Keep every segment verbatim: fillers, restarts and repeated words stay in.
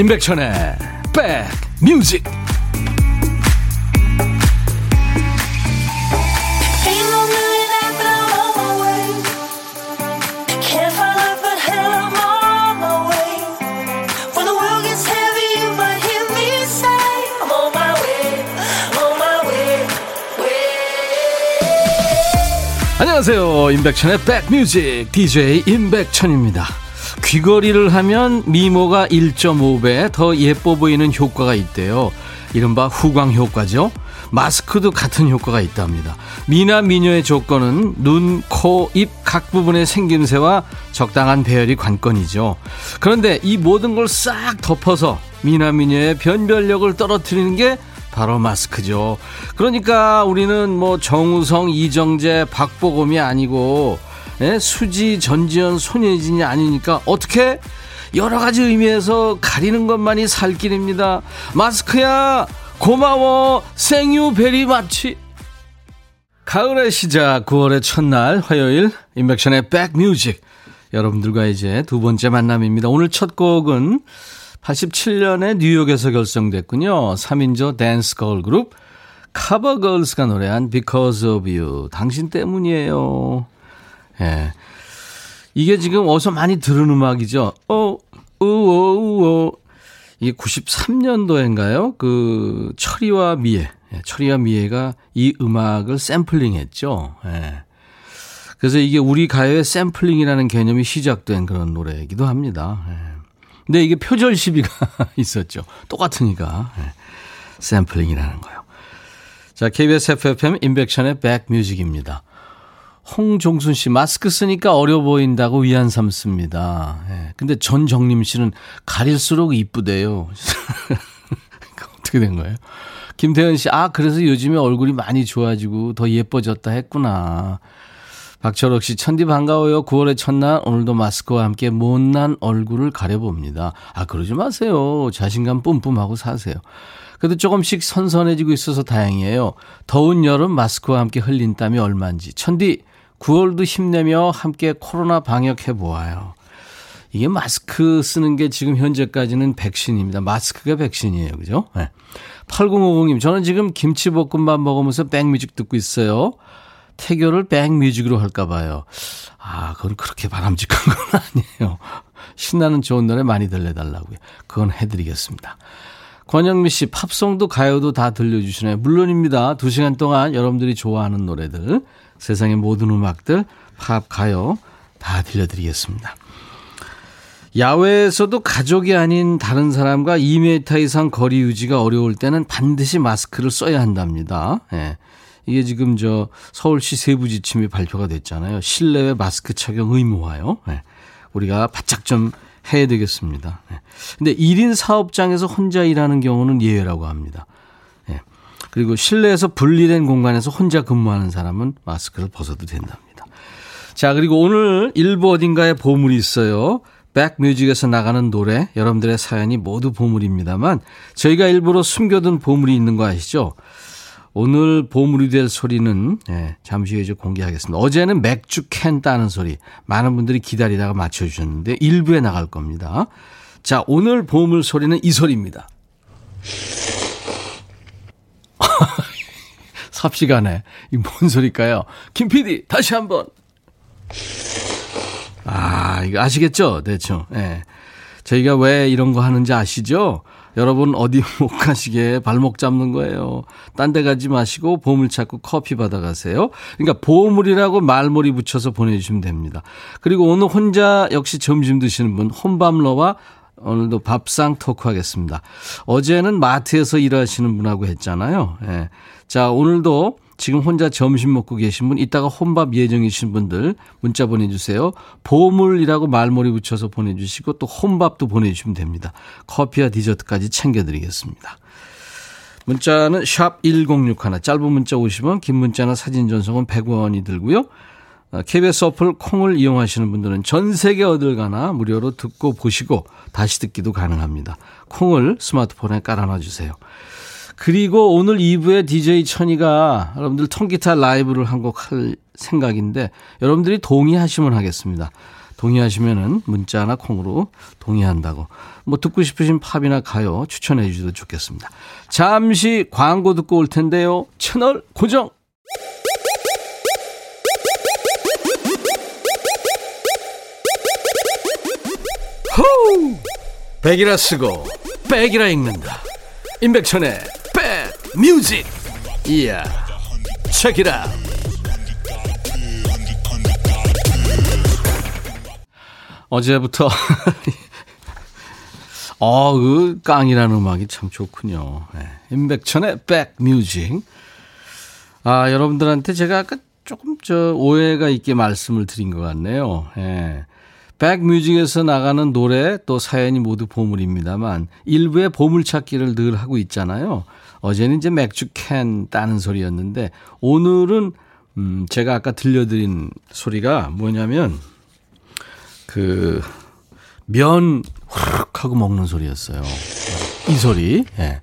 임백천의 백뮤직. 안녕하세요, 임백천의 백뮤직 디제이 임백천입니다. 귀걸이를 하면 미모가 일점오배 더 예뻐 보이는 효과가 있대요. 이른바 후광 효과죠. 마스크도 같은 효과가 있답니다. 미나 미녀의 조건은 눈, 코, 입 각 부분의 생김새와 적당한 배열이 관건이죠. 그런데 이 모든 걸 싹 덮어서 미나 미녀의 변별력을 떨어뜨리는 게 바로 마스크죠. 그러니까 우리는 뭐 정우성, 이정재, 박보검이 아니고 예? 수지, 전지현, 손예진이 아니니까 어떻게? 여러 가지 의미에서 가리는 것만이 살 길입니다. 마스크야 고마워 생유 베리 마치. 가을의 시작 구월의 첫날 화요일 인백션의 백뮤직 여러분들과 이제 두 번째 만남입니다. 오늘 첫 곡은 팔십칠년에 뉴욕에서 결성됐군요. 삼인조 댄스 걸 그룹 카버걸스가 노래한 Because of You, 당신 때문이에요. 예. 이게 지금 어서 많이 들은 음악이죠. 오, 우오우오. 이게 구십삼년도인가요? 그 철이와 미애. 예, 철이와 미애가 이 음악을 샘플링했죠. 예. 그래서 이게 우리 가요의 샘플링이라는 개념이 시작된 그런 노래이기도 합니다. 예. 근데 이게 표절 시비가 있었죠. 똑같으니까. 예. 샘플링이라는 거요. 자, 케이비에스 에프에프엠 인백션의 백뮤직입니다. 홍종순 씨, 마스크 쓰니까 어려 보인다고 위안 삼습니다. 예. 근데 전정림 씨는 가릴수록 이쁘대요. 어떻게 된 거예요? 김태현 씨, 아, 그래서 요즘에 얼굴이 많이 좋아지고 더 예뻐졌다 했구나. 박철옥 씨, 천디 반가워요. 구월의 첫날 오늘도 마스크와 함께 못난 얼굴을 가려봅니다. 아, 그러지 마세요. 자신감 뿜뿜하고 사세요. 그래도 조금씩 선선해지고 있어서 다행이에요. 더운 여름 마스크와 함께 흘린 땀이 얼만지. 천디 구월도 힘내며 함께 코로나 방역해보아요. 이게 마스크 쓰는 게 지금 현재까지는 백신입니다. 마스크가 백신이에요. 그죠? 네. 팔공오공님, 저는 지금 김치볶음밥 먹으면서 백뮤직 듣고 있어요. 태교를 백뮤직으로 할까 봐요. 아, 그건 그렇게 바람직한 건 아니에요. 신나는 좋은 노래 많이 들려달라고요. 그건 해드리겠습니다. 권영미 씨, 팝송도 가요도 다 들려주시네요. 물론입니다. 두 시간 동안 여러분들이 좋아하는 노래들, 세상의 모든 음악들, 팝, 가요 다 들려드리겠습니다. 야외에서도 가족이 아닌 다른 사람과 이 미터 이상 거리 유지가 어려울 때는 반드시 마스크를 써야 한답니다. 예. 이게 지금 저 서울시 세부지침이 발표가 됐잖아요. 실내외 마스크 착용 의무화요. 네. 우리가 바짝 좀 해야 되겠습니다. 네. 근데 일인 사업장에서 혼자 일하는 경우는 예외라고 합니다. 네. 그리고 실내에서 분리된 공간에서 혼자 근무하는 사람은 마스크를 벗어도 된답니다. 자, 그리고 오늘 일부 어딘가에 보물이 있어요. 백뮤직에서 나가는 노래, 여러분들의 사연이 모두 보물입니다만 저희가 일부러 숨겨둔 보물이 있는 거 아시죠? 오늘 보물이 될 소리는 예, 잠시 후에 공개하겠습니다. 어제는 맥주 캔 따는 소리 많은 분들이 기다리다가 맞춰주셨는데 일부에 나갈 겁니다. 자, 오늘 보물 소리는 이 소리입니다. 삽시간에 이게 뭔 소리일까요? 김 피디 다시 한번. 아, 이거 아시겠죠? 대충. 예. 저희가 왜 이런 거 하는지 아시죠? 여러분 어디 못 가시게 발목 잡는 거예요. 딴 데 가지 마시고 보물 찾고 커피 받아가세요. 그러니까 보물이라고 말머리 붙여서 보내주시면 됩니다. 그리고 오늘 혼자 역시 점심 드시는 분 혼밥러와 오늘도 밥상 토크하겠습니다. 어제는 마트에서 일하시는 분하고 했잖아요. 예. 자, 오늘도 지금 혼자 점심 먹고 계신 분, 이따가 혼밥 예정이신 분들 문자 보내주세요. 보물이라고 말머리 붙여서 보내주시고 또 혼밥도 보내주시면 됩니다. 커피와 디저트까지 챙겨드리겠습니다. 문자는 샵 일공육일, 짧은 문자 오십원, 긴 문자나 사진 전송은 백원이 들고요. 케이비에스 어플 콩을 이용하시는 분들은 전 세계 어딜 가나 무료로 듣고 보시고 다시 듣기도 가능합니다. 콩을 스마트폰에 깔아놔주세요. 그리고 오늘 이 부에 디제이 천이가 여러분들 통기타 라이브를 한 곡 할 생각인데 여러분들이 동의하시면 하겠습니다. 동의하시면은 문자나 콩으로 동의한다고. 뭐 듣고 싶으신 팝이나 가요 추천해 주셔도 좋겠습니다. 잠시 광고 듣고 올 텐데요. 채널 고정. 호우! 백이라 쓰고 백이라 읽는다. 임백천의 백뮤직. 이야. 책이라. 어제부터 어, 그 깡이라는 음악이 참 좋군요. 네. 임백천의 백뮤직. 아, 여러분들한테 제가 아까 조금 저 오해가 있게 말씀을 드린 것 같네요. 네. 백뮤직에서 나가는 노래 또 사연이 모두 보물입니다만 일부의 보물찾기를 늘 하고 있잖아요. 어제는 이제 맥주캔 따는 소리였는데 오늘은 음, 제가 아까 들려드린 소리가 뭐냐면 그 면 후룩 하고 먹는 소리였어요. 이 소리. 예.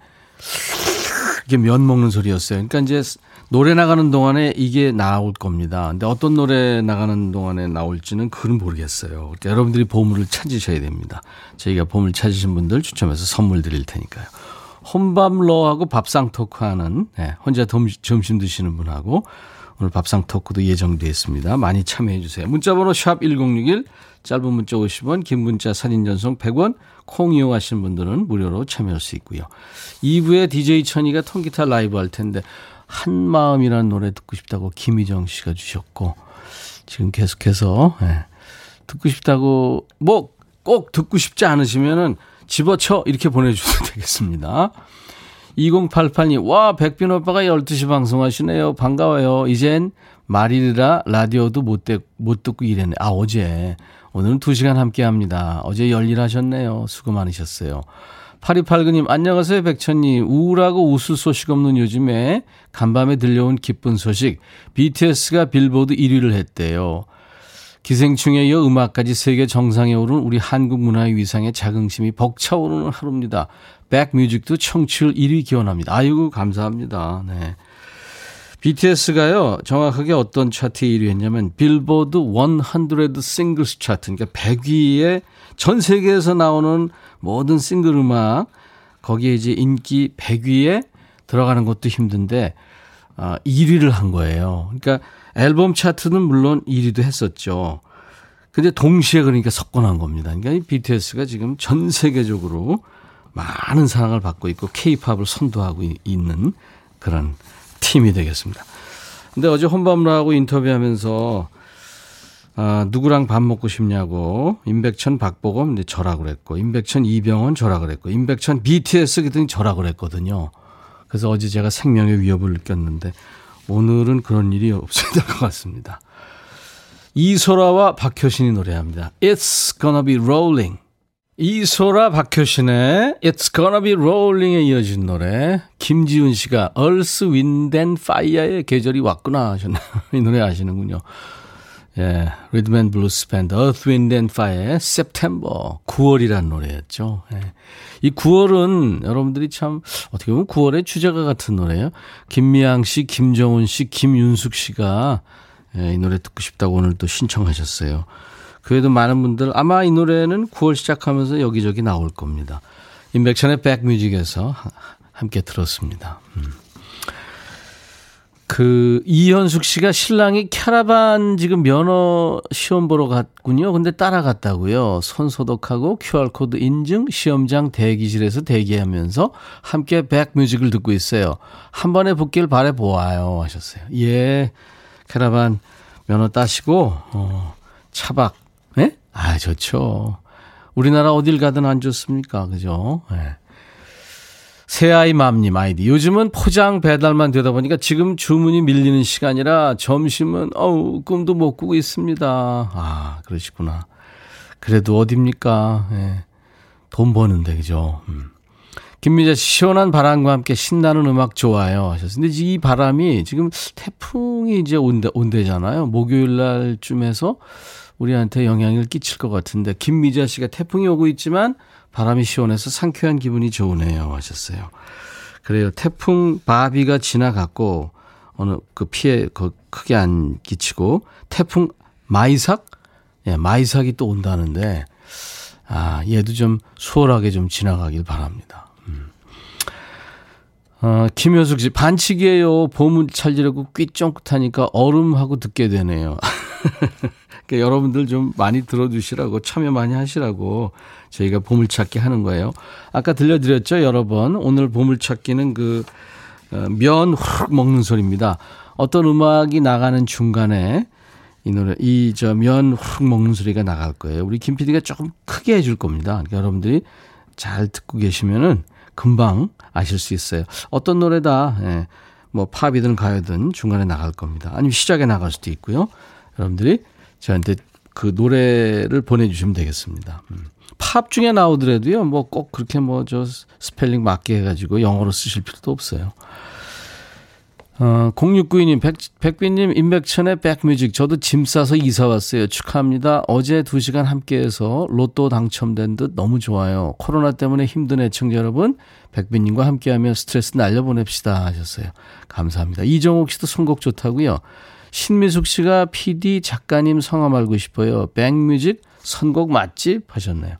이게 면 먹는 소리였어요. 그러니까 이제 노래 나가는 동안에 이게 나올 겁니다. 근데 어떤 노래 나가는 동안에 나올지는 그건 모르겠어요. 그러니까 여러분들이 보물을 찾으셔야 됩니다. 저희가 보물 찾으신 분들 추첨해서 선물 드릴 테니까요. 혼밥러하고 밥상 토크하는 예, 혼자 점심 드시는 분하고 오늘 밥상 토크도 예정되어 있습니다. 많이 참여해 주세요. 문자번호 샵 일공육일, 짧은 문자 오십 원, 긴 문자 사진 전송 백 원, 콩 이용하시는 분들은 무료로 참여할 수 있고요. 이 부에 디제이 천이가 통기타 라이브 할 텐데 한마음이라는 노래 듣고 싶다고 김희정 씨가 주셨고 지금 계속해서 예, 듣고 싶다고 뭐 꼭 듣고 싶지 않으시면은 집어쳐 이렇게 보내주셔도 되겠습니다. 이공팔팔 님, 와, 백빈 오빠가 열두 시 방송하시네요. 반가워요. 이젠 말일이라 라디오도 못, 듣, 못 듣고 일했네. 아, 어제. 오늘은 두 시간 함께 합니다. 어제 열일하셨네요. 수고 많으셨어요. 팔이팔구 님, 안녕하세요. 백천님. 우울하고 웃을 소식 없는 요즘에 간밤에 들려온 기쁜 소식. 비티에스가 빌보드 일 위를 했대요. 기생충에 이어 음악까지 세계 정상에 오른 우리 한국 문화의 위상에 자긍심이 벅차오르는 하루입니다. 백뮤직도 청취율 일 위 기원합니다. 아이고 감사합니다. 네. 비티에스가요 정확하게 어떤 차트에 일 위 했냐면 빌보드 백 싱글스 차트, 그러니까 백 위에 전 세계에서 나오는 모든 싱글 음악, 거기에 이제 인기 백 위에 들어가는 것도 힘든데 아, 일 위를 한 거예요. 그러니까 앨범 차트는 물론 일 위도 했었죠. 근데 동시에 그러니까 석권한 겁니다. 그러니까 이 비티에스가 지금 전 세계적으로 많은 사랑을 받고 있고 K-팝을 선도하고 있는 그런 팀이 되겠습니다. 근데 어제 혼밥러하고 인터뷰하면서 아, 누구랑 밥 먹고 싶냐고 임백천 박보검 이제 저라고 그랬고 임백천 이병헌 저라고 그랬고 임백천 비티에스 그랬더니 저라고 그랬거든요. 그래서 어제 제가 생명의 위협을 느꼈는데 오늘은 그런 일이 없어야 될 것 같습니다. 이소라와 박효신이 노래합니다. It's gonna be rolling. 이소라 박효신의 It's Gonna Be Rolling에 이어진 노래, 김지훈 씨가 Earth, Wind and Fire의 계절이 왔구나 하셨나요? 이 노래 아시는군요. 예, 리듬 앤 블루스 밴드 Earth, Wind and Fire의 September, 구월이라는 노래였죠. 예. 이 구월은 여러분들이 참 어떻게 보면 구월의 주제가 같은 노래예요. 김미양 씨, 김정훈 씨, 김윤숙 씨가 예, 이 노래 듣고 싶다고 오늘 또 신청하셨어요. 그래도 많은 분들 아마 이 노래는 구월 시작하면서 여기저기 나올 겁니다. 임백천의 백뮤직에서 함께 들었습니다. 음. 그 이현숙 씨가 신랑이 캐러반 지금 면허 시험 보러 갔군요. 근데 따라갔다고요. 손 소독하고 큐알코드 인증 시험장 대기실에서 대기하면서 함께 백뮤직을 듣고 있어요. 한 번에 붙길 바라보아요 하셨어요. 예, 캐러반 면허 따시고 어, 차박. 네? 아, 좋죠. 우리나라 어딜 가든 안 좋습니까? 그죠? 네. 새아이 맘님 아이디. 요즘은 포장 배달만 되다 보니까 지금 주문이 밀리는 시간이라 점심은 어우 꿈도 못 꾸고 있습니다. 아, 그러시구나. 그래도 어딥니까? 네. 돈 버는데, 그죠? 음. 김미자 씨, 시원한 바람과 함께 신나는 음악 좋아요 하셨는데 이 바람이 지금 태풍이 이제 온대, 온대잖아요. 목요일 날쯤에서 우리한테 영향을 끼칠 것 같은데 김미자 씨가 태풍이 오고 있지만 바람이 시원해서 상쾌한 기분이 좋으네요 하셨어요. 그래요. 태풍 바비가 지나갔고 어느 그 피해 크게 안 끼치고 태풍 마이삭 예, 마이삭이 또 온다는데 아, 얘도 좀 수월하게 좀 지나가길 바랍니다. 음. 어, 김효숙 씨, 반칙이에요. 보물 찾으려고 삐쫑긋하니까 얼음하고 듣게 되네요. 그러니까 여러분들 좀 많이 들어주시라고, 참여 많이 하시라고 저희가 보물찾기 하는 거예요. 아까 들려드렸죠, 여러 번. 오늘 보물찾기는 그 면 훅 먹는 소리입니다. 어떤 음악이 나가는 중간에 이 노래, 이 저 면 훅 먹는 소리가 나갈 거예요. 우리 김 피디가 조금 크게 해줄 겁니다. 그러니까 여러분들이 잘 듣고 계시면은 금방 아실 수 있어요. 어떤 노래다, 예, 뭐 팝이든 가요든 중간에 나갈 겁니다. 아니면 시작에 나갈 수도 있고요. 여러분들이 저한테 그 노래를 보내주시면 되겠습니다. 음. 팝 중에 나오더라도요, 뭐 꼭 그렇게 뭐 저 스펠링 맞게 해가지고 영어로 쓰실 필요도 없어요. 어, 공육구이 님, 백, 백비님, 임백천의 백뮤직. 저도 짐 싸서 이사 왔어요. 축하합니다. 어제 두 시간 함께해서 로또 당첨된 듯 너무 좋아요. 코로나 때문에 힘든 애청자 여러분, 백비님과 함께하며 스트레스 날려보냅시다 하셨어요. 감사합니다. 이정옥 씨도 선곡 좋다고요. 신미숙 씨가 피디 작가님 성함 알고 싶어요. 백뮤직 선곡 맛집 하셨네요.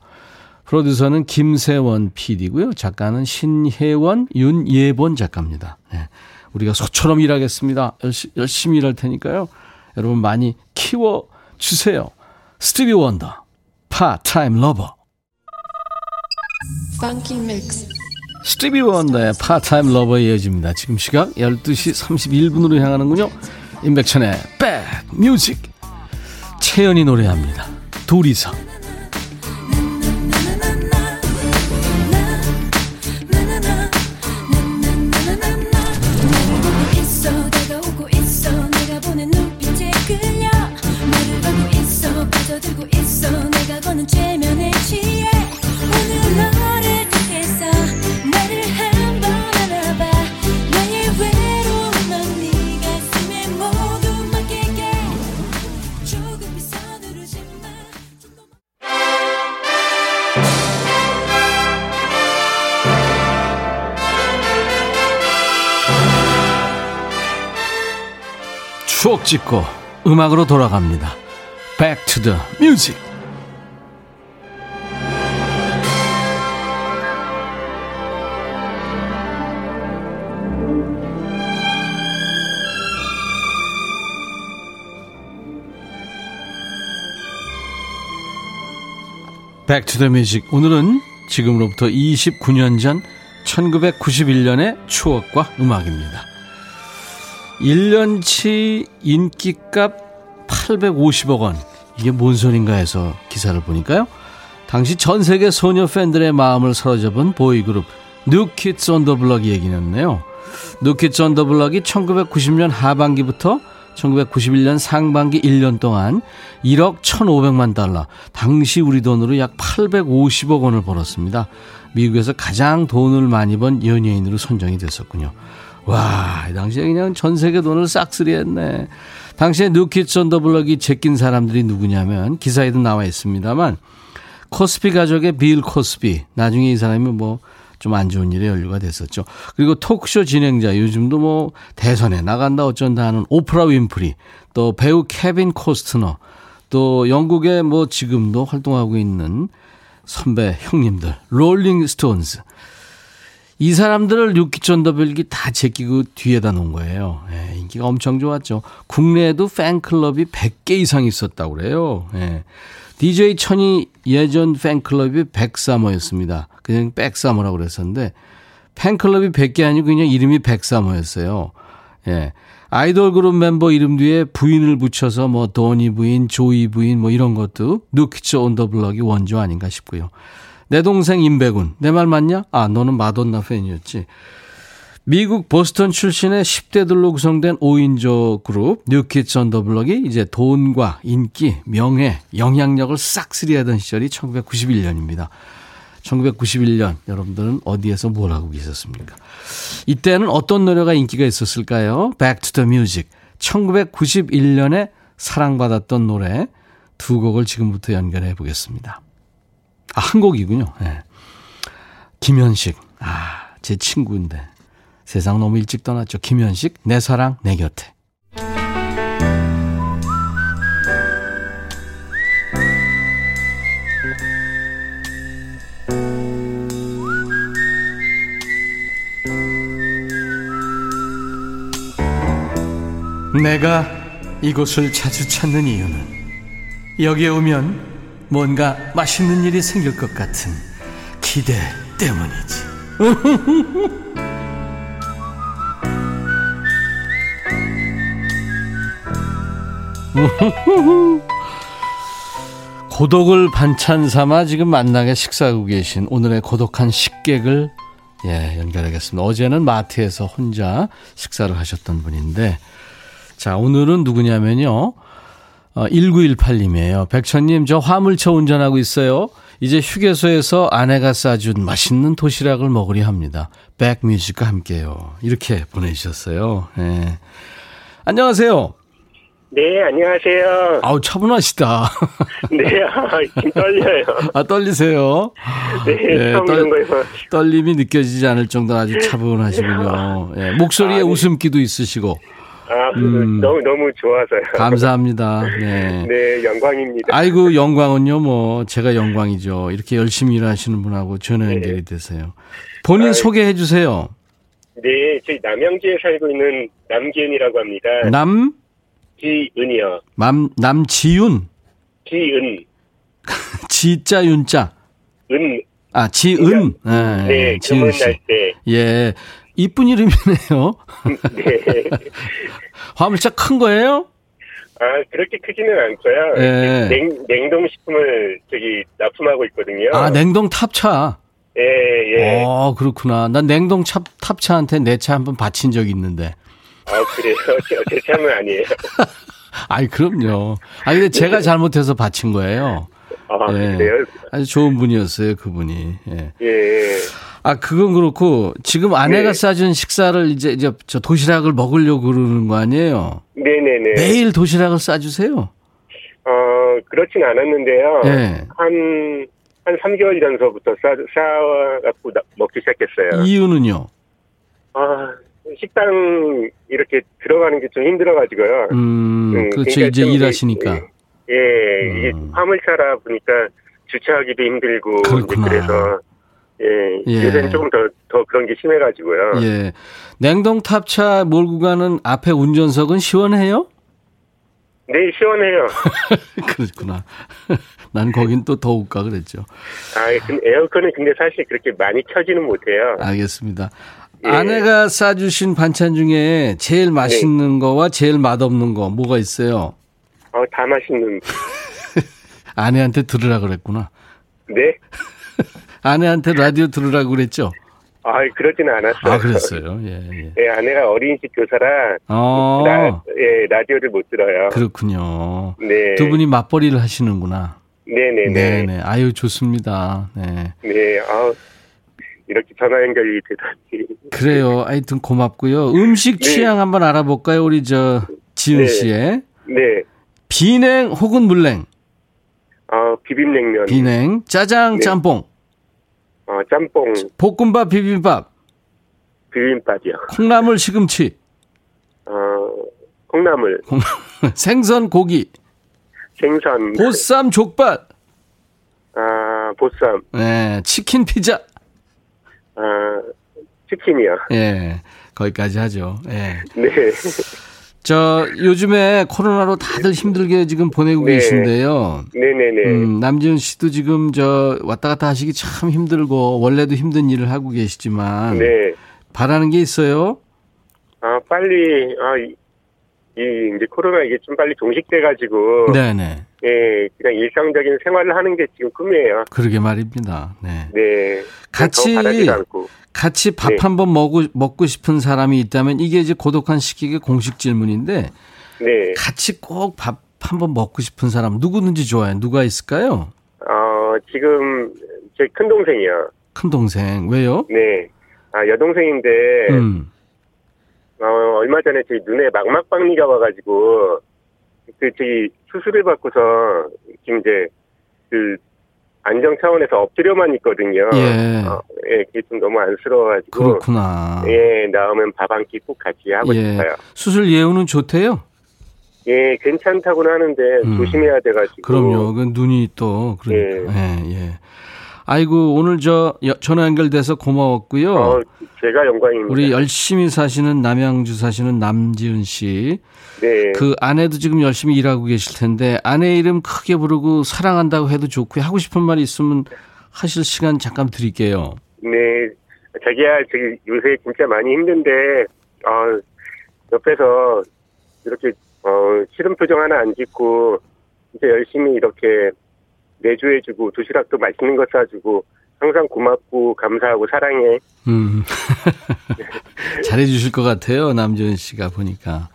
프로듀서는 김세원 피디고요. 작가는 신혜원, 윤예본 작가입니다. 네. 우리가 소처럼 일하겠습니다. 열시, 열심히 일할 테니까요. 여러분 많이 키워주세요. 스티비 원더, Part Time Lover. 스티비 원더의 Part Time Lover에 이어집니다. 지금 시각 열두 시 삼십일 분으로 향하는군요. 임백천의 백뮤직. 채연이 노래합니다. 둘이서. 추억 찍고 음악으로 돌아갑니다. Back to the music. Back to the music. 오늘은 지금으로부터 이십구 년 전 천구백구십일 년의 추억과 음악입니다. 일 년치 인기값 팔백오십억 원, 이게 뭔 소린가 해서 기사를 보니까요, 당시 전세계 소녀 팬들의 마음을 사로잡은 보이그룹 New Kids on the Block 얘기였네요. New Kids on the Block이 천구백구십 년 하반기부터 천구백구십일 년 상반기 일 년 동안 일억 천오백만 달러, 당시 우리 돈으로 약 팔백오십억 원을 벌었습니다. 미국에서 가장 돈을 많이 번 연예인으로 선정이 됐었군요. 와, 이 당시에 그냥 전 세계 돈을 싹쓸이 했네. 당시에 뉴 키즈 온 더 블럭이 제낀 사람들이 누구냐면, 기사에도 나와 있습니다만, 코스비 가족의 빌 코스비. 나중에 이 사람이 뭐 좀 안 좋은 일에 연루가 됐었죠. 그리고 토크쇼 진행자, 요즘도 뭐 대선에 나간다 어쩐다 하는 오프라 윈프리, 또 배우 케빈 코스트너, 또 영국에 뭐 지금도 활동하고 있는 선배 형님들, 롤링 스톤스. 이 사람들을 뉴키전더블기 다 제끼고 뒤에다 놓은 거예요. 예, 인기가 엄청 좋았죠. 국내에도 팬클럽이 백 개 이상 있었다고 그래요. 예, 디제이 천이 예전 팬클럽이 백삼호였습니다. 그냥 백삼호라고 그랬었는데 팬클럽이 백 개 아니고 그냥 이름이 백삼호였어요. 예, 아이돌 그룹 멤버 이름 뒤에 부인을 붙여서 뭐 도니 부인, 조이 부인 뭐 이런 것도 뉴키전더블럭이 원조 아닌가 싶고요. 내 동생 임백운, 내 말 맞냐? 아, 너는 마돈나 팬이었지. 미국 보스턴 출신의 십 대들로 구성된 오 인조 그룹 뉴 키즈 온 더 블럭이 이제 돈과 인기, 명예, 영향력을 싹쓸이 하던 시절이 천구백구십일 년입니다. 천구백구십일 년, 여러분들은 어디에서 뭘 하고 계셨습니까? 이때는 어떤 노래가 인기가 있었을까요? Back to the Music. 천구백구십일 년에 사랑받았던 노래 두 곡을 지금부터 연결해 보겠습니다. 아, 한 곡이군요. 네. 김현식, 아, 제 친구인데 세상 너무 일찍 떠났죠. 김현식, 내 사랑 내 곁에. 내가 이곳을 자주 찾는 이유는 여기에 오면 뭔가 맛있는 일이 생길 것 같은 기대 때문이지. 고독을 반찬 삼아 지금 만나게 식사하고 계신 오늘의 고독한 식객을 예, 연결하겠습니다. 어제는 마트에서 혼자 식사를 하셨던 분인데, 자, 오늘은 누구냐면요. 어, 천구백십팔 님이에요. 백천님, 저 화물차 운전하고 있어요. 이제 휴게소에서 아내가 싸준 맛있는 도시락을 먹으려 합니다. 백뮤직과 함께요. 이렇게 보내주셨어요. 예. 안녕하세요. 네, 안녕하세요. 아우, 차분하시다. 네, 아, 지금 떨려요. 아, 떨리세요? 네, 네 처음 떨, 거에서. 떨림이 느껴지지 않을 정도로 아주 차분하시군요. 네, 목소리에 아, 네. 웃음기도 있으시고. 아, 음, 너무, 너무 좋아서요. 감사합니다. 네. 네, 영광입니다. 아이고, 영광은요, 뭐, 제가 영광이죠. 이렇게 열심히 일하시는 분하고 전화 연결이 네. 되세요. 본인 아, 소개해 주세요. 네, 저희 남양주에 살고 있는 남지은이라고 합니다. 남? 지은이요. 남, 남지윤? 지은. 지자, 윤자. 은. 아, 지은. 네, 네 지은 씨. 때. 예. 이쁜 이름이네요. 네. 화물차 큰 거예요? 아, 그렇게 크지는 않고요. 네. 냉, 냉동식품을 저기 납품하고 있거든요. 아, 냉동 탑차? 예, 예. 어, 그렇구나. 난 냉동 탑, 탑차한테 내 차 한번 바친 적이 있는데. 아, 그래요? 제 참은 아니에요. 아니, 그럼요. 아니, 근데 제가 잘못해서 바친 거예요. 아, 예. 그래요? 아주 좋은 분이었어요, 그분이. 예. 예. 아, 그건 그렇고, 지금 아내가 네. 싸준 식사를 이제, 이제, 저 도시락을 먹으려고 그러는 거 아니에요? 네네네. 매일 도시락을 싸주세요? 어, 그렇진 않았는데요. 예. 한, 한 삼 개월 전서부터 싸, 싸갖고 먹기 시작했어요. 이유는요? 아, 식당 이렇게 들어가는 게 좀 힘들어가지고요. 음, 음 그렇죠. 이제 일하시니까. 예, 예 음. 이게 화물차라 보니까 주차하기도 힘들고. 그렇구나. 그래서 예, 예. 요새는 조금 더, 더 그런 게 심해가지고요. 예, 냉동 탑차 몰고 가는 앞에 운전석은 시원해요? 네, 시원해요. 그렇구나. 난 거긴 또 더울까 그랬죠. 아, 에어컨은 근데 사실 그렇게 많이 켜지는 못해요. 알겠습니다. 예. 아내가 싸주신 반찬 중에 제일 맛있는 네. 거와 제일 맛없는 거 뭐가 있어요? 어, 다 맛있는. 아내한테 들으라 그랬구나. 네? 아내한테 라디오 들으라고 그랬죠? 아, 그러지는 않았어요. 아, 그랬어요? 예, 예. 예, 아내가 어린이집 교사라 어. 라, 예, 라디오를 못 들어요. 그렇군요. 네. 두 분이 맞벌이를 하시는구나. 네네네. 네네. 아유, 좋습니다. 네. 네, 아우. 이렇게 전화 연결이 되다니. 그래요. 하여튼 고맙고요. 음식 취향 네. 한번 알아볼까요? 우리 저 지은 네. 씨의. 네. 비냉 혹은 물냉? 어, 비빔냉면. 비냉. 짜장 네. 짬뽕. 어, 짬뽕. 볶음밥 비빔밥. 비빔밥이요. 콩나물 시금치. 어, 콩나물. 생선 고기. 생선. 보쌈 족발. 아, 보쌈. 네. 치킨 피자. 아, 치킨이요. 예, 거기까지 하죠. 예. 네. 저 요즘에 코로나로 다들 힘들게 지금 보내고 네. 계신데요. 네네네. 음, 남지은 씨도 지금 저 왔다 갔다 하시기 참 힘들고 원래도 힘든 일을 하고 계시지만 네. 바라는 게 있어요? 아, 빨리 아, 이, 이 이제 코로나 이게 좀 빨리 종식돼가지고. 네네. 예, 그냥 일상적인 생활을 하는 게 지금 꿈이에요. 그러게 말입니다. 네. 네. 같이, 같이 밥 네. 한번 먹고, 먹고 싶은 사람이 있다면 이게 이제 고독한 식객의 공식 질문인데. 네. 같이 꼭 밥 한번 먹고 싶은 사람 누구든지 좋아요. 누가 있을까요? 어, 지금 제 큰동생이요. 큰동생. 왜요? 네. 아, 여동생인데. 음. 어, 얼마 전에 저희 눈에 망막박리가 와가지고. 그, 저기, 수술을 받고서, 지금 이제, 그, 안정 차원에서 엎드려만 있거든요. 예. 어, 예, 그게 좀 너무 안쓰러워가지고. 그렇구나. 예, 나오면 밥 한 끼 꼭 같이 하고 예. 싶어요. 수술 예후는 좋대요? 예, 괜찮다고는 하는데, 음. 조심해야 돼가지고. 그럼요. 그 눈이 또, 그러니까. 예, 예. 예. 아이고 오늘 저 전화 연결돼서 고마웠고요. 어, 제가 영광입니다. 우리 열심히 사시는 남양주 사시는 남지은 씨. 네. 그 아내도 지금 열심히 일하고 계실 텐데 아내 이름 크게 부르고 사랑한다고 해도 좋고 하고 싶은 말이 있으면 하실 시간 잠깐 드릴게요. 네. 자기야 지금 요새 진짜 많이 힘든데 어, 옆에서 이렇게 어, 싫은 표정 하나 안 짓고 진짜 열심히 이렇게 내조해주고 도시락도 맛있는 거 사주고 항상 고맙고 감사하고 사랑해. 음. 잘해주실 것 같아요 남지은 씨가 보니까.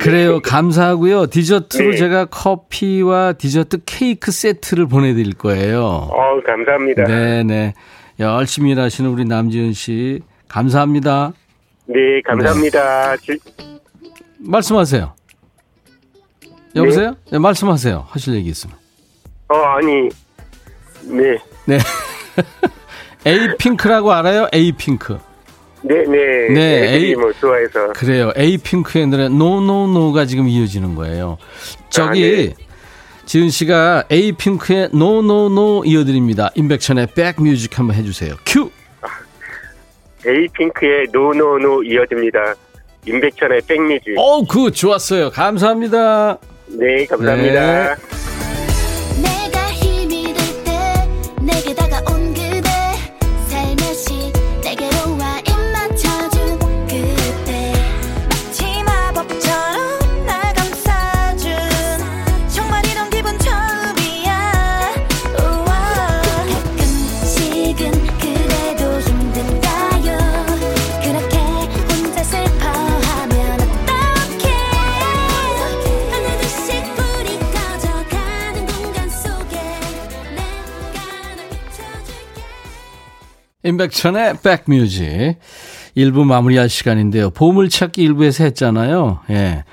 그래요. 감사하고요. 디저트로 네. 제가 커피와 디저트 케이크 세트를 보내드릴 거예요. 어, 감사합니다. 네네. 열심히 일하시는 우리 남지은 씨 감사합니다. 네 감사합니다. 네. 말씀하세요. 여보세요? 네? 네, 말씀하세요. 하실 얘기 있으면. 어 아니 네 네 에이핑크라고 알아요? 에이핑크 네네 네, 네. 에이 뭐 좋아해서 그래요. 에이핑크의 노래 노노노가 지금 이어지는 거예요. 저기 아, 네. 지은 씨가 에이핑크의 노노노 이어드립니다. 임백천의 백뮤직 한번 해주세요. 큐. 에이핑크의 노노노 이어집니다. 임백천의 백뮤직. 오, 그 좋았어요. 감사합니다. 네 감사합니다. 네. 임백천의 백뮤직 일 부 마무리할 시간인데요. 보물찾기 일 부에서 했잖아요. 예.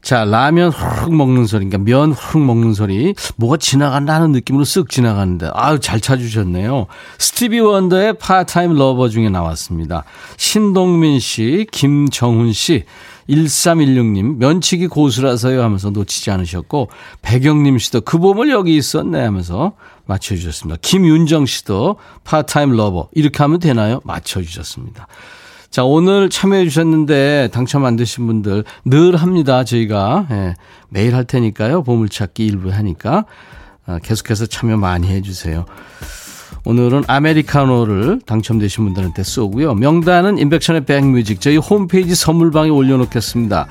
자, 라면 후룩 먹는 소리, 그러니까 면 후룩 먹는 소리, 뭐가 지나간다는 느낌으로 쓱 지나가는데, 아유, 잘 찾으셨네요. 스티비 원더의 Part Time Lover 중에 나왔습니다. 신동민 씨, 김정훈 씨, 일삼일육 님, 면치기 고수라서요 하면서 놓치지 않으셨고, 백영님 씨도 그 보물 여기 있었네 하면서 맞춰주셨습니다. 김윤정 씨도 Part Time Lover, 이렇게 하면 되나요? 맞춰주셨습니다. 자, 오늘 참여해 주셨는데 당첨 안 되신 분들 늘 합니다. 저희가 예, 매일 할 테니까요. 보물찾기 일부 하니까 계속해서 참여 많이 해 주세요. 오늘은 아메리카노를 당첨되신 분들한테 쏘고요. 명단은 임백천의 백뮤직 저희 홈페이지 선물방에 올려놓겠습니다.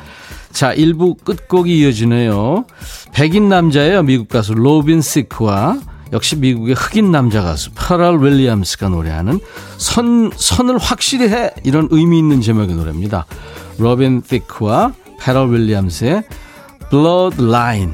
자, 일 부 끝곡이 이어지네요. 백인 남자예요. 미국 가수 로빈 시크와 역시 미국의 흑인 남자 가수 페럴 윌리엄스가 노래하는 선, 선을 확실히 해 이런 의미 있는 제목의 노래입니다. 로빈 시크와 페럴 윌리엄스의 Bloodline.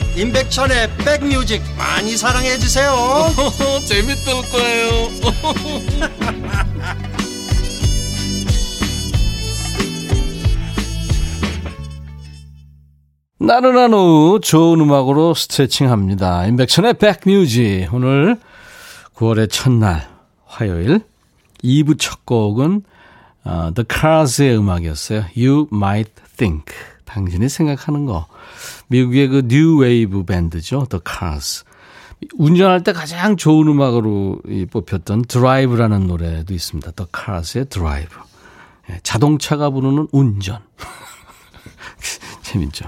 임백천의 백뮤직 많이 사랑해 주세요. 재밌을 거예요. 나른한 오후 좋은 음악으로 스트레칭합니다. 임백천의 백뮤직 오늘 구월의 첫날 화요일 이 부 첫 곡은 The Cars의 음악이었어요. You Might Think. 당신이 생각하는 거. 미국의 그 뉴웨이브 밴드죠. The Cars. 운전할 때 가장 좋은 음악으로 뽑혔던 드라이브라는 노래도 있습니다. The Cars의 드라이브. 자동차가 부르는 운전. 재밌죠.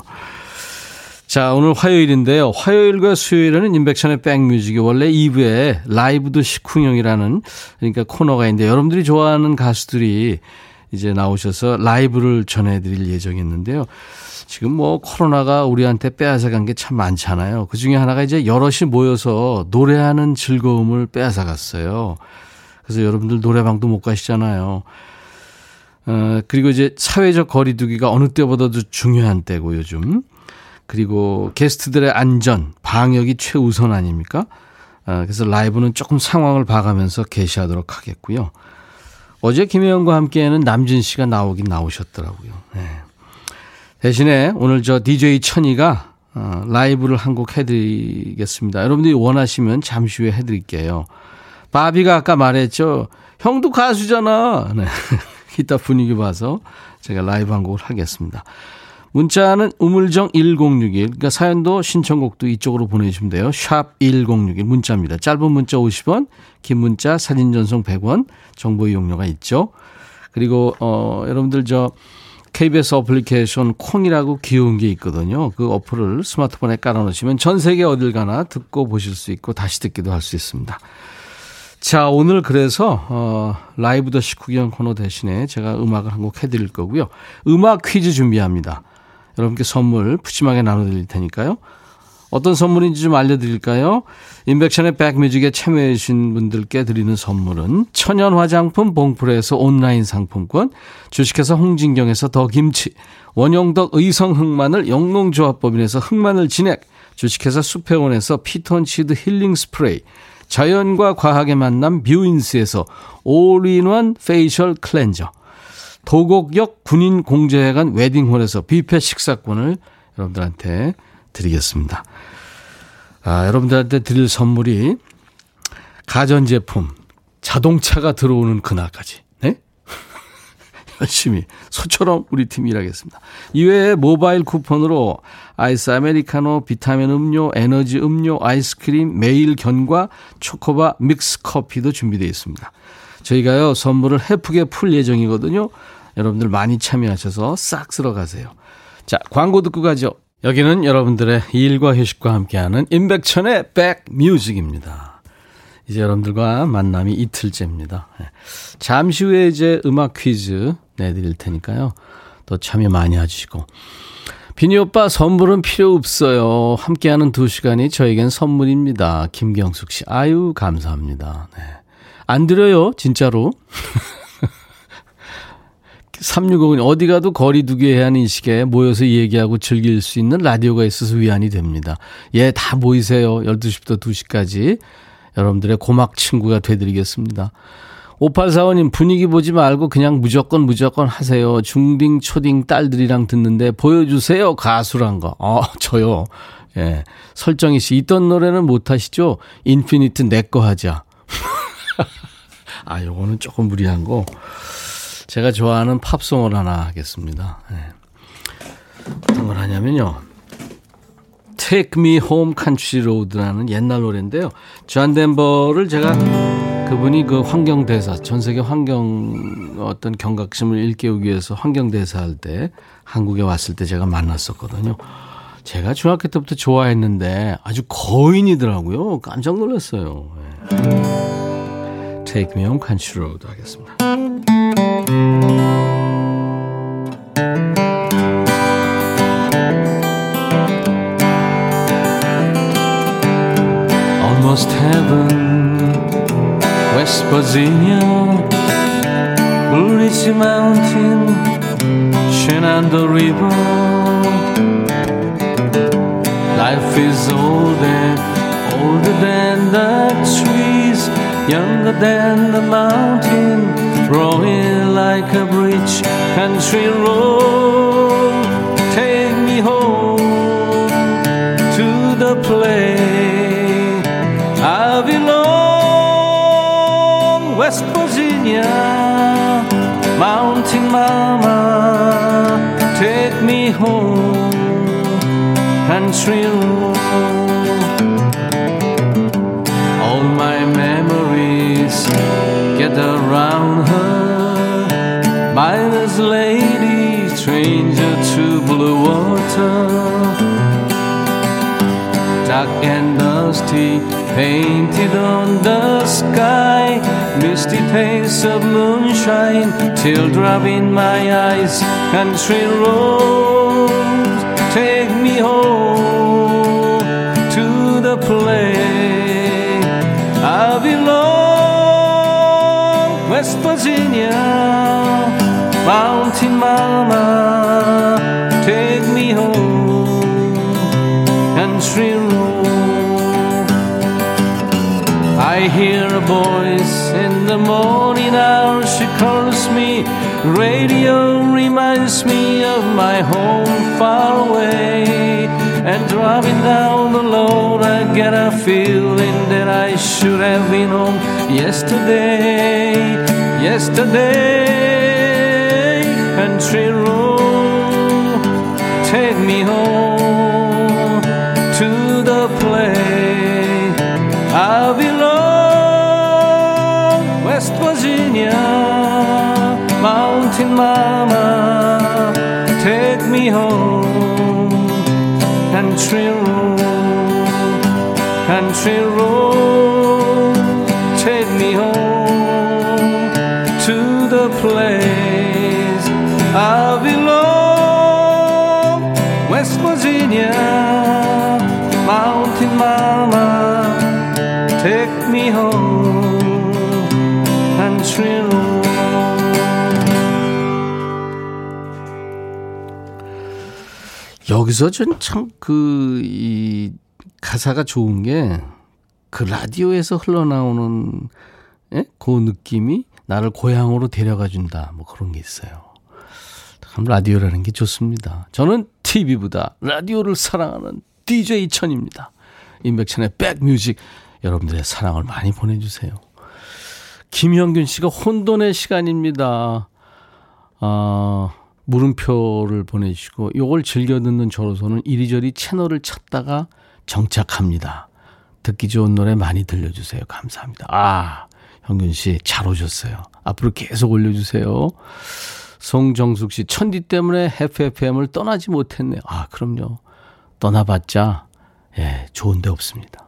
자, 오늘 화요일인데요. 화요일과 수요일에는 임백천의 백뮤직이 원래 이 부에 라이브도 시쿵형이라는 그러니까 코너가 있는데 여러분들이 좋아하는 가수들이 이제 나오셔서 라이브를 전해드릴 예정이었는데요. 지금 뭐 코로나가 우리한테 빼앗아간 게 참 많잖아요. 그중에 하나가 이제 여럿이 모여서 노래하는 즐거움을 빼앗아갔어요. 그래서 여러분들 노래방도 못 가시잖아요. 어, 그리고 이제 사회적 거리 두기가 어느 때보다도 중요한 때고 요즘. 그리고 게스트들의 안전, 방역이 최우선 아닙니까? 어, 그래서 라이브는 조금 상황을 봐가면서 개시하도록 하겠고요. 어제 김혜영과 함께에는 남진 씨가 나오긴 나오셨더라고요. 네. 대신에 오늘 저 디제이 천이가 어, 라이브를 한 곡 해드리겠습니다. 여러분들이 원하시면 잠시 후에 해드릴게요. 바비가 아까 말했죠. 형도 가수잖아. 네. 이따 분위기 봐서 제가 라이브 한 곡을 하겠습니다. 문자는 우물정 일공육일, 그러니까 사연도 신청곡도 이쪽으로 보내주시면 돼요. 샵 일공육일 문자입니다. 짧은 문자 오십 원, 긴 문자 사진 전송 백 원, 정보 이용료가 있죠. 그리고 어, 여러분들 저 케이비에스 어플리케이션 콩이라고 귀여운 게 있거든요. 그 어플을 스마트폰에 깔아놓으시면 전 세계 어딜 가나 듣고 보실 수 있고 다시 듣기도 할 수 있습니다. 자, 오늘 그래서 어, 라이브 더 식후경 코너 대신에 제가 음악을 한 곡 해드릴 거고요. 음악 퀴즈 준비합니다. 여러분께 선물 푸짐하게 나눠드릴 테니까요. 어떤 선물인지 좀 알려드릴까요? 인백션의 백뮤직에 참여해 주신 분들께 드리는 선물은 천연 화장품 봉프레에서 온라인 상품권, 주식회사 홍진경에서 더김치, 원용덕 의성 흑마늘 영농조합법인에서 흑마늘 진액, 주식회사 수페온에서 피톤치드 힐링 스프레이, 자연과 과학의 만남 뷰인스에서 올인원 페이셜 클렌저, 도곡역 군인공제회관 웨딩홀에서 뷔페 식사권을 여러분들한테 드리겠습니다. 아, 여러분들한테 드릴 선물이 가전제품, 자동차가 들어오는 그날까지 네? 열심히 소처럼 우리 팀이 일하겠습니다. 이외에 모바일 쿠폰으로 아이스 아메리카노, 비타민 음료, 에너지 음료, 아이스크림, 매일 견과, 초코바, 믹스커피도 준비되어 있습니다. 저희가요 선물을 헤프게 풀 예정이거든요. 여러분들 많이 참여하셔서 싹 쓸어가세요. 자, 광고 듣고 가죠. 여기는 여러분들의 일과 휴식과 함께하는 임백천의 백뮤직입니다. 이제 여러분들과 만남이 이틀째입니다. 잠시 후에 이제 음악 퀴즈 내드릴 테니까요. 또 참여 많이 해주시고. 비니 오빠 선물은 필요 없어요. 함께하는 두 시간이 저에겐 선물입니다. 김경숙 씨, 아유 감사합니다. 네. 안 드려요, 진짜로. 삼육오군요. 어디 가도 거리 두기에 대한 인식에 모여서 얘기하고 즐길 수 있는 라디오가 있어서 위안이 됩니다. 예, 다 모이세요. 열두 시부터 두 시까지 여러분들의 고막 친구가 되드리겠습니다. 오팔사오님, 분위기 보지 말고 그냥 무조건 무조건 하세요. 중딩, 초딩 딸들이랑 듣는데 보여주세요, 가수란 거. 아, 저요. 예. 설정희 씨, 있던 노래는 못하시죠? 인피니트 내 거 하자. 아, 요거는 조금 무리한 거. 제가 좋아하는 팝송을 하나 하겠습니다. 네. 어떤 걸 하냐면요. Take Me Home Country Road라는 옛날 노래인데요. 존 덴버를 제가 그분이 그 환경대사, 전 세계 환경 어떤 경각심을 일깨우기 위해서 환경대사 할 때 한국에 왔을 때 제가 만났었거든요. 제가 중학교 때부터 좋아했는데 아주 거인이더라고요. 깜짝 놀랐어요. 네. Take Me Home Country Road 하겠습니다. Almost heaven, West Virginia, Blue Ridge Mountain, Shenandoah River. Life is older, older than the trees. Younger than the mountain, rolling like a bridge, country road. Take me home to the place I belong. West Virginia, mountain mama, take me home, country road. All my memories gather round her. Mindless lady, stranger to blue water. Dark and dusty, painted on the sky, misty taste of moonshine, teardrop in my eyes, country roads, take me home to the place I belong, West Virginia, mountain mama, take me home. Country road. I hear a voice in the morning hour. She calls me. Radio reminds me of my home far away. And driving down the road, I get a feeling that I should have been home yesterday. Yesterday, country road, take me home. To the place I belong, West Virginia, mountain mama, take me home, country road, country road, take me home, to the place I belong, West Virginia. Mountain mama, take me home, country road. 여기서 전 참 그 이 가사가 좋은 게 그 라디오에서 흘러나오는 예? 그 느낌이 나를 고향으로 데려가 준다. 뭐 그런 게 있어요. 참 라디오라는 게 좋습니다. 저는 티비보다 라디오를 사랑하는 디제이 천입니다. 임백천의 백뮤직 여러분들의 사랑을 많이 보내주세요. 김형균 씨가 혼돈의 시간입니다. 아, 물음표를 보내주시고 이걸 즐겨 듣는 저로서는 이리저리 채널을 찾다가 정착합니다. 듣기 좋은 노래 많이 들려주세요. 감사합니다. 아, 형균 씨 잘 오셨어요. 앞으로 계속 올려주세요. 송정숙 씨 천디 때문에 에프에프엠을 떠나지 못했네요. 아, 그럼요. 떠나봤자 예, 좋은 데 없습니다.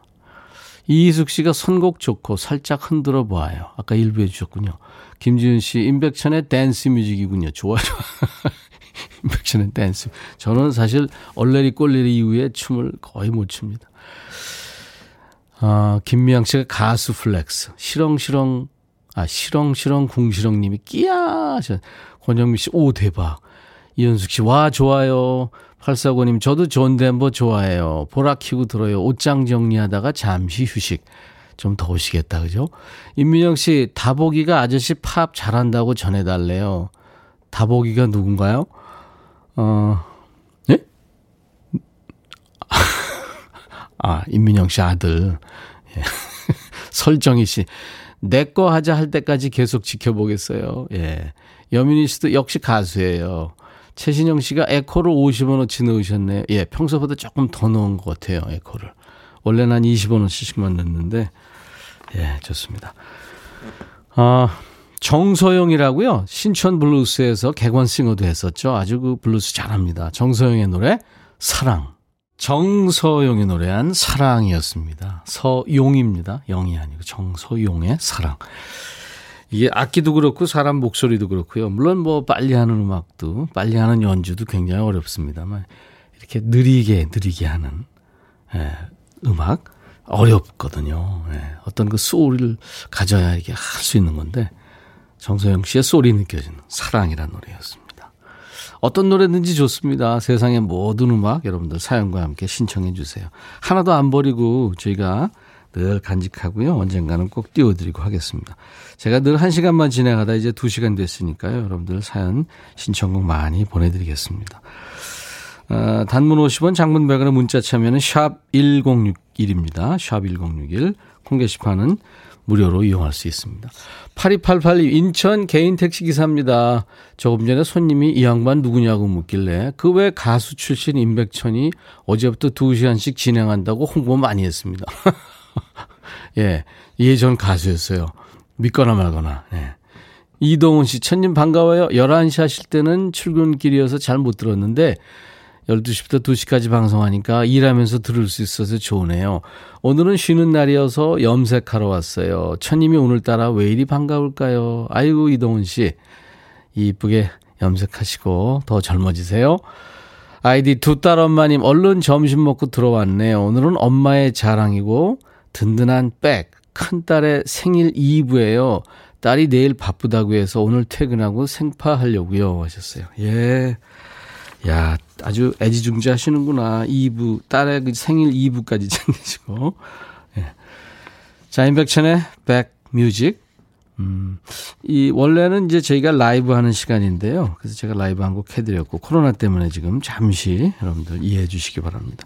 이희숙 씨가 선곡 좋고 살짝 흔들어 보아요. 아까 일부 해주셨군요. 김지은 씨 임백천의 댄스 뮤직이군요. 좋아요. 임백천의 댄스. 저는 사실 얼레리 꼴레리 이후에 춤을 거의 못 춥니다. 아, 김미양 씨가 가수 플렉스. 시렁시렁 아 시렁시렁 궁시렁님이 끼야. 권영미 씨 오 대박. 이현숙 씨 와 좋아요. 팔사오님 저도 존 덴버 좋아해요. 보라 키고 들어요. 옷장 정리하다가 잠시 휴식. 좀 더우시겠다. 그죠? 임민영 씨 다보기가 아저씨 팝 잘한다고 전해달래요. 다보기가 누군가요? 어, 예? 아, 임민영 씨 아들. 예. 설정희 씨. 내 거 하자 할 때까지 계속 지켜보겠어요. 예. 여민희 씨도 역시 가수예요. 최신영 씨가 에코를 오십 원어치 넣으셨네요. 예, 평소보다 조금 더 넣은 것 같아요. 에코를. 원래는 한 이십 원어치씩만 넣었는데 예, 좋습니다. 아, 정서영이라고요. 신촌 블루스에서 객원 싱어도 했었죠. 아주 그 블루스 잘합니다. 정서영의 노래 사랑. 정서용이 노래한 사랑이었습니다. 서용입니다. 영이 아니고 정서용의 사랑. 이게 악기도 그렇고 사람 목소리도 그렇고요. 물론 뭐 빨리 하는 음악도 빨리 하는 연주도 굉장히 어렵습니다만 이렇게 느리게 느리게 하는 예, 음악 어렵거든요. 예, 어떤 그 소리를 가져야 이게 할 수 있는 건데 정서영 씨의 소리 느껴지는 사랑이라는 노래였습니다. 어떤 노래든지 좋습니다. 세상의 모든 음악 여러분들 사연과 함께 신청해 주세요. 하나도 안 버리고 저희가 늘 간직하고요. 언젠가는 꼭 띄워드리고 하겠습니다. 제가 늘 한 시간만 진행하다 이제 두 시간 됐으니까요. 여러분들 사연 신청곡 많이 보내드리겠습니다. 어, 단문 오십 원 장문 백 원의 문자 참여는 샵 천육십일입니다. 샵 천육십일 콩 게시판은 무료로 이용할 수 있습니다. 팔이팔팔이 인천 개인 택시기사입니다. 조금 전에 손님이 이 양반 누구냐고 묻길래 그 외 가수 출신 임백천이 어제부터 두 시간씩 진행한다고 홍보 많이 했습니다. 예, 예전 가수였어요. 믿거나 말거나. 예. 이동훈 씨, 천님 반가워요. 열한 시 하실 때는 출근길이어서 잘 못 들었는데 열두 시부터 두 시까지 방송하니까 일하면서 들을 수 있어서 좋으네요. 오늘은 쉬는 날이어서 염색하러 왔어요. 천님이 오늘따라 왜 이리 반가울까요? 아이고 이동훈 씨, 이쁘게 염색하시고 더 젊어지세요. 아이디 두 딸 엄마님, 얼른 점심 먹고 들어왔네요. 오늘은 엄마의 자랑이고 든든한 백, 큰딸의 생일 이 부예요. 딸이 내일 바쁘다고 해서 오늘 퇴근하고 생파하려고요 하셨어요. 예, 야 아주 애지중지 하시는구나. 이 부, 딸의 생일 이 부까지 챙기시고. 예. 자, 임백천의 백뮤직. 음, 이 원래는 이제 저희가 라이브 하는 시간인데요. 그래서 제가 라이브 한 곡 해드렸고, 코로나 때문에 지금 잠시 여러분들 이해해 주시기 바랍니다.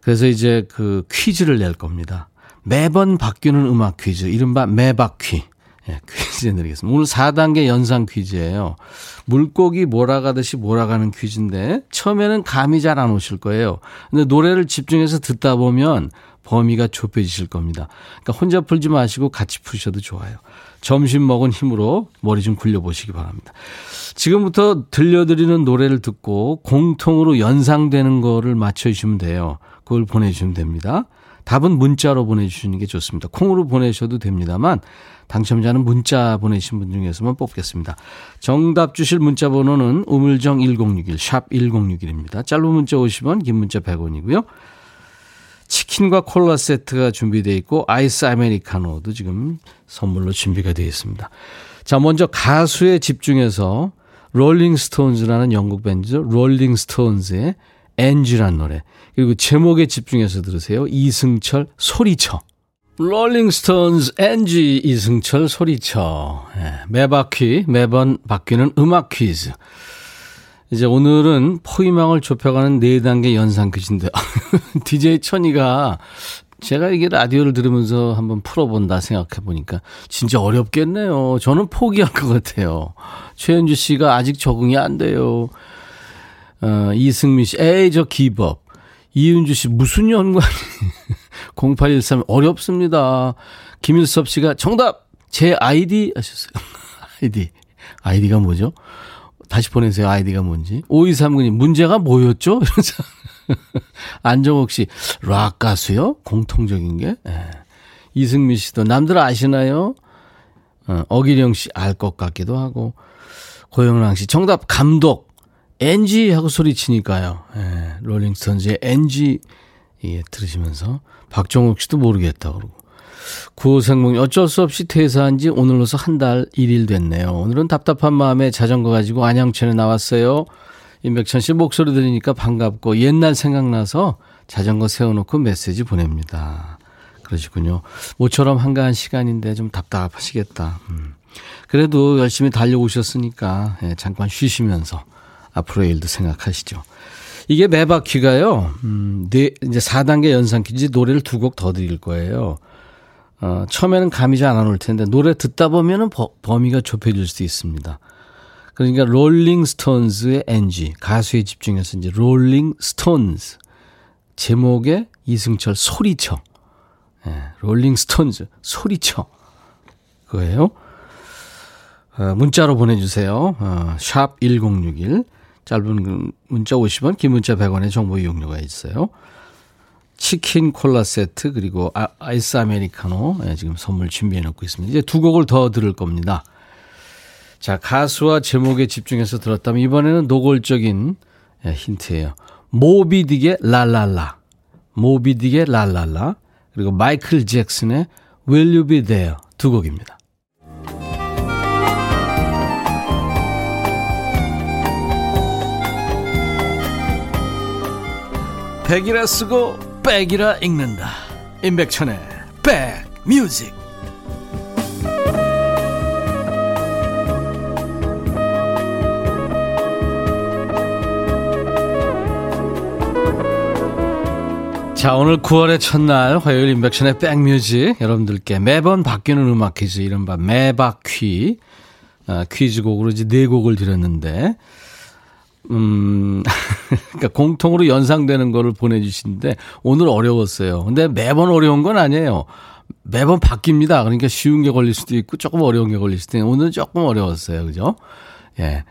그래서 이제 그 퀴즈를 낼 겁니다. 매번 바뀌는 음악 퀴즈, 이른바 매바퀴. 예, 퀴즈 내드리겠습니다. 오늘 사 단계 연상 퀴즈예요. 물고기 몰아가듯이 몰아가는 퀴즈인데 처음에는 감이 잘 안 오실 거예요. 근데 노래를 집중해서 듣다 보면 범위가 좁혀지실 겁니다. 그러니까 혼자 풀지 마시고 같이 푸셔도 좋아요. 점심 먹은 힘으로 머리 좀 굴려보시기 바랍니다. 지금부터 들려드리는 노래를 듣고 공통으로 연상되는 거를 맞춰주시면 돼요. 그걸 보내주시면 됩니다. 답은 문자로 보내주시는 게 좋습니다. 콩으로 보내셔도 됩니다만 당첨자는 문자 보내신 분 중에서만 뽑겠습니다. 정답 주실 문자 번호는 우물정 일공육일, 샵 일공육일입니다. 짧은 문자 오십 원, 긴 문자 백 원이고요. 치킨과 콜라 세트가 준비되어 있고 아이스 아메리카노도 지금 선물로 준비가 되어 있습니다. 자, 먼저 가수에 집중해서 롤링 스톤즈라는 영국 밴드 롤링 스톤즈의 엔지라는 노래, 그리고 제목에 집중해서 들으세요. 이승철 소리쳐. 롤링 스톤즈 엔지, 이승철 소리쳐. 네, 매바퀴, 매번 바뀌는 음악 퀴즈. 이제 오늘은 포위망을 좁혀가는 네 단계 연상 퀴즈인데 디제이 천이가 제가 이게 라디오를 들으면서 한번 풀어본다 생각해보니까 진짜 어렵겠네요. 저는 포기할 것 같아요. 최현주 씨가 아직 적응이 안 돼요. 어, 이승민 씨, 에이 저 기법. 이윤주 씨, 무슨 연관이. 공팔일삼, 어렵습니다. 김일섭 씨가 정답 제 아이디 하셨어요. 아이디, 아이디가 뭐죠? 다시 보내세요. 아이디가 뭔지. 오이삼구 님, 문제가 뭐였죠? 안정옥 씨, 락 가수요? 공통적인 게. 예. 이승민 씨도 남들 아시나요? 어, 어기령 씨, 알 것 같기도 하고. 고영랑 씨, 정답 감독. 엔지 하고 소리치니까요. 예. 롤링스톤즈의 엔지, 예, 들으시면서. 박정욱 씨도 모르겠다 그러고. 구호생몽이, 어쩔 수 없이 퇴사한 지 오늘로서 한 달 일 일 됐네요. 오늘은 답답한 마음에 자전거 가지고 안양천에 나왔어요. 임백천 씨 목소리 들으니까 반갑고 옛날 생각나서 자전거 세워놓고 메시지 보냅니다. 그러시군요. 모처럼 한가한 시간인데 좀 답답하시겠다. 음. 그래도 열심히 달려오셨으니까 예, 잠깐 쉬시면서 앞으로의 일도 생각하시죠. 이게 매바퀴가요. 음, 네, 이제 사 단계 연상 퀴즈 노래를 두 곡 더 드릴 거예요. 어, 처음에는 감이 잘 안 올 텐데 노래 듣다 보면은 범위가 좁혀질 수도 있습니다. 그러니까 롤링 스톤즈의 엔지, 가수에 집중해서 이제 롤링 스톤즈, 제목에 이승철 소리쳐. 예, 롤링 스톤즈 소리쳐 그거예요. 어, 문자로 보내주세요. 어, 샵 일공육일, 짧은 문자 오십 원, 긴 문자 백 원의 정보 이용료가 있어요. 치킨 콜라 세트, 그리고 아, 아이스 아메리카노, 예, 지금 선물 준비해놓고 있습니다. 이제 두 곡을 더 들을 겁니다. 자, 가수와 제목에 집중해서 들었다면 이번에는 노골적인, 예, 힌트예요. 모비딕의 랄랄라, 모비딕의 랄랄라, 그리고 마이클 잭슨의 Will You Be There, 두 곡입니다. 백이라 쓰고 백이라 읽는다. 임백천의 백뮤직. 자, 오늘 구월의 첫날 화요일 임백천의 백뮤직, 여러분들께 매번 바뀌는 음악 퀴즈, 이른바 매바퀴, 아, 퀴즈곡으로 이제 네 곡을 드렸는데 음, 그러니까 공통으로 연상되는 거를 보내주시는데 오늘 어려웠어요. 근데 매번 어려운 건 아니에요. 매번 바뀝니다. 그러니까 쉬운 게 걸릴 수도 있고 조금 어려운 게 걸릴 수도 있는데 오늘은 조금 어려웠어요. 그죠? 예.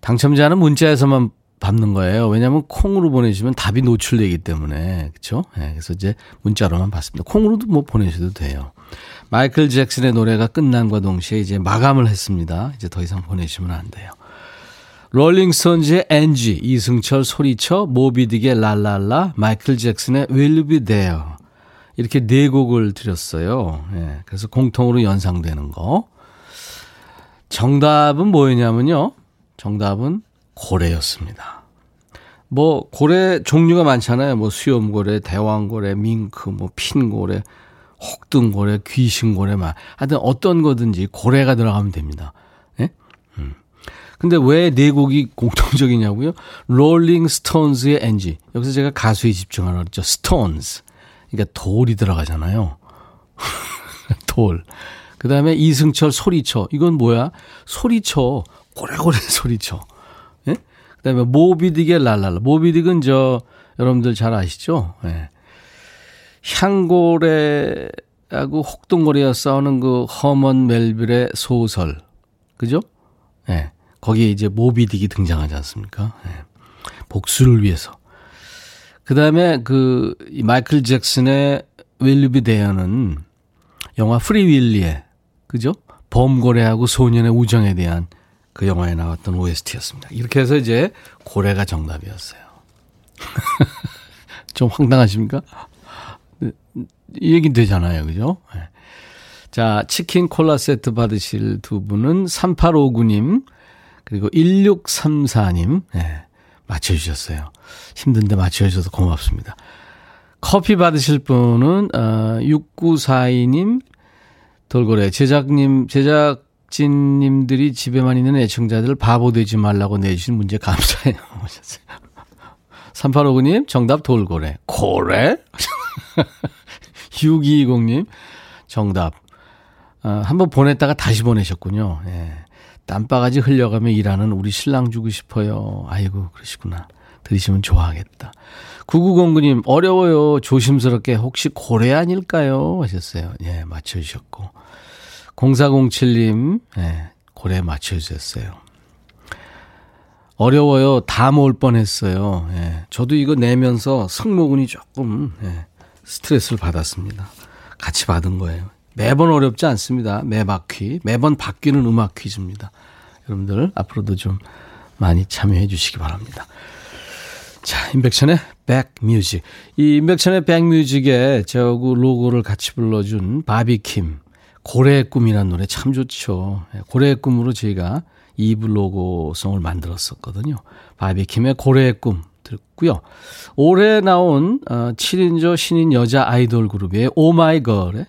당첨자는 문자에서만 밟는 거예요. 왜냐하면 콩으로 보내시면 답이 노출되기 때문에, 그렇죠? 네, 그래서 이제 문자로만 받습니다. 콩으로도 뭐 보내셔도 돼요. 마이클 잭슨의 노래가 끝난과 동시에 이제 마감을 했습니다. 이제 더 이상 보내시면 안 돼요. 롤링스톤즈의 엔지, 이승철 소리쳐, 모비딕의 랄랄라, 마이클 잭슨의 Will You Be There, 이렇게 네 곡을 드렸어요. 네, 그래서 공통으로 연상되는 거. 정답은 뭐였냐면요. 정답은 고래였습니다. 뭐 고래 종류가 많잖아요. 뭐 수염고래, 대왕고래, 밍크, 뭐 핀고래, 혹등고래, 귀신고래 말. 하여튼 어떤 거든지 고래가 들어가면 됩니다. 예? 음. 근데 왜 네 곡이 공통적이냐고요? 롤링 스톤즈의 엔지. 여기서 제가 가수에 집중하라고 했죠. 스톤즈. 그러니까 돌이 들어가잖아요. 돌. 그다음에 이승철 소리쳐. 이건 뭐야? 소리쳐. 고래고래 소리쳐. 예? 그다음에 모비딕의 랄랄라. 모비딕은 저 여러분들 잘 아시죠? 예. 향고래하고 혹동고래와 싸우는 그 허먼 멜빌의 소설, 그죠? 예. 네. 거기에 이제 모비딕이 등장하지 않습니까? 네. 복수를 위해서. 그 다음에 그 마이클 잭슨의 Will You Be There는 영화 프리 윌리의, 그죠? 범고래하고 소년의 우정에 대한 그 영화에 나왔던 오에스티였습니다. 이렇게 해서 이제 고래가 정답이었어요. 좀 황당하십니까? 이 얘기는 되잖아요. 그죠? 자, 치킨 콜라 세트 받으실 두 분은 삼팔오구 님, 그리고 일육삼사 님, 네, 맞춰주셨어요. 힘든데 맞춰주셔서 고맙습니다. 커피 받으실 분은, 어, 육구사이 님, 돌고래, 제작님, 제작진님들이 집에만 있는 애청자들 바보 되지 말라고 내주신 문제 감사해요. 삼팔오구 님, 정답 돌고래. 고래? 육이이공 님 정답 어, 한번 보냈다가 다시 보내셨군요. 예. 땀바가지 흘려가며 일하는 우리 신랑 주고 싶어요. 아이고 그러시구나. 들으시면 좋아하겠다. 구구공구 님 어려워요. 조심스럽게 혹시 고래 아닐까요? 하셨어요. 예, 맞춰주셨고 공사공칠 님 예, 고래 맞춰주셨어요. 어려워요. 다 모을 뻔했어요. 예, 저도 이거 내면서 승모근이 조금 예, 스트레스를 받았습니다. 같이 받은 거예요. 매번 어렵지 않습니다. 매 바퀴. 매번 바뀌는 음악 퀴즈입니다. 여러분들 앞으로도 좀 많이 참여해 주시기 바랍니다. 자, 임백천의 백뮤직. 이 임백천의 백뮤직에 저하고 로고를 같이 불러준 바비킴. 고래의 꿈이라는 노래 참 좋죠. 고래의 꿈으로 저희가 이브 로고송을 만들었었거든요. 바비킴의 고래의 꿈. 들었고요. 올해 나온 칠 인조 신인 여자 아이돌 그룹의 오마이걸에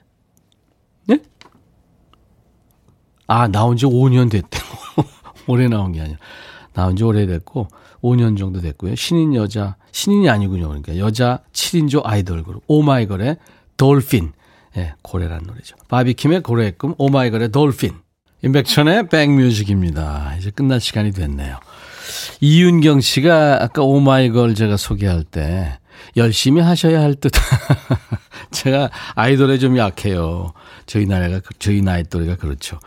네? 아 나온 지 오 년 됐대요. 올해 나온 게 아니라 나온 지 오래됐고 오 년 정도 됐고요. 신인 여자 신인이 아니군요. 그러니까 여자 칠 인조 아이돌 그룹 오마이걸의 돌핀 네, 고래란 노래죠. 바비킴의 고래의 꿈 오마이걸의 돌핀 임백천의 백뮤직입니다. 이제 끝날 시간이 됐네요. 이윤경 씨가 아까 오마이걸 제가 소개할 때 열심히 하셔야 할 듯. 제가 아이돌에 좀 약해요. 저희 나이가, 저희 나이 또래가 그렇죠.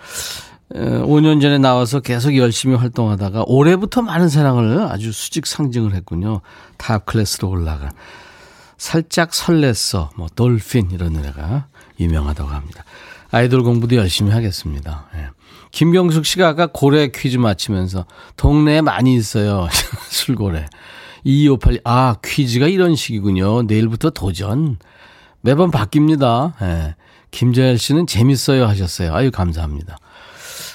오 년 전에 나와서 계속 열심히 활동하다가 올해부터 많은 사랑을 아주 수직 상징을 했군요. 탑 클래스로 올라가. 살짝 설렜어. 뭐, 돌핀 이런 노래가 유명하다고 합니다. 아이돌 공부도 열심히 하겠습니다. 예. 김경숙 씨가 아까 고래 퀴즈 맞히면서 동네에 많이 있어요. 술고래. 이이오팔, 아 퀴즈가 이런 식이군요. 내일부터 도전. 매번 바뀝니다. 예. 김재열 씨는 재밌어요 하셨어요. 아유 감사합니다.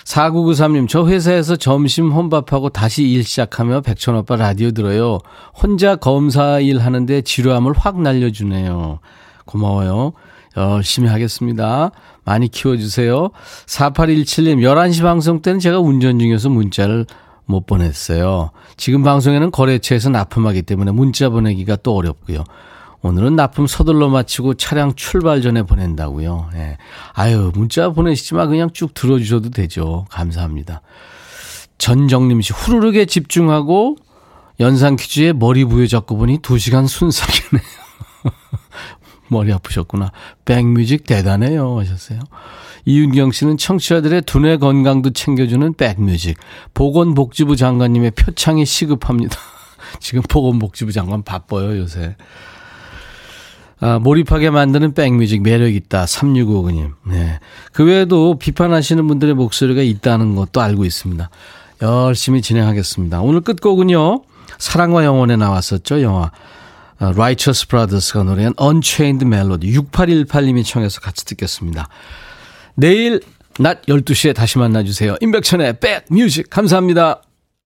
사구구삼 님 저 회사에서 점심 혼밥하고 다시 일 시작하며 백천오빠 라디오 들어요. 혼자 검사 일 하는데 지루함을 확 날려주네요. 고마워요. 열심히 하겠습니다. 많이 키워주세요. 사팔일칠 님 열한 시 방송 때는 제가 운전 중이어서 문자를 못 보냈어요. 지금 방송에는 거래처에서 납품하기 때문에 문자 보내기가 또 어렵고요. 오늘은 납품 서둘러 마치고 차량 출발 전에 보낸다고요. 예. 아유 문자 보내시지만 그냥 쭉 들어주셔도 되죠. 감사합니다. 전정림 씨 후루룩에 집중하고 연상 퀴즈에 머리 부여잡고 보니 두 시간 순삭이네요. 머리 아프셨구나. 백뮤직 대단해요 하셨어요. 이윤경 씨는 청취자들의 두뇌 건강도 챙겨주는 백뮤직. 보건복지부 장관님의 표창이 시급합니다. 지금 보건복지부 장관 바빠요 요새. 아, 몰입하게 만드는 백뮤직 매력있다 삼육오오 님. 네. 그 외에도 비판하시는 분들의 목소리가 있다는 것도 알고 있습니다. 열심히 진행하겠습니다. 오늘 끝곡은요, 사랑과 영혼에 나왔었죠, 영화 라이처스 브라더스가 노래한 언체인드 멜로디, 육팔일팔 님이 청해서 같이 듣겠습니다. 내일 낮 열두 시에 다시 만나주세요. 임백천의 백뮤직. 감사합니다.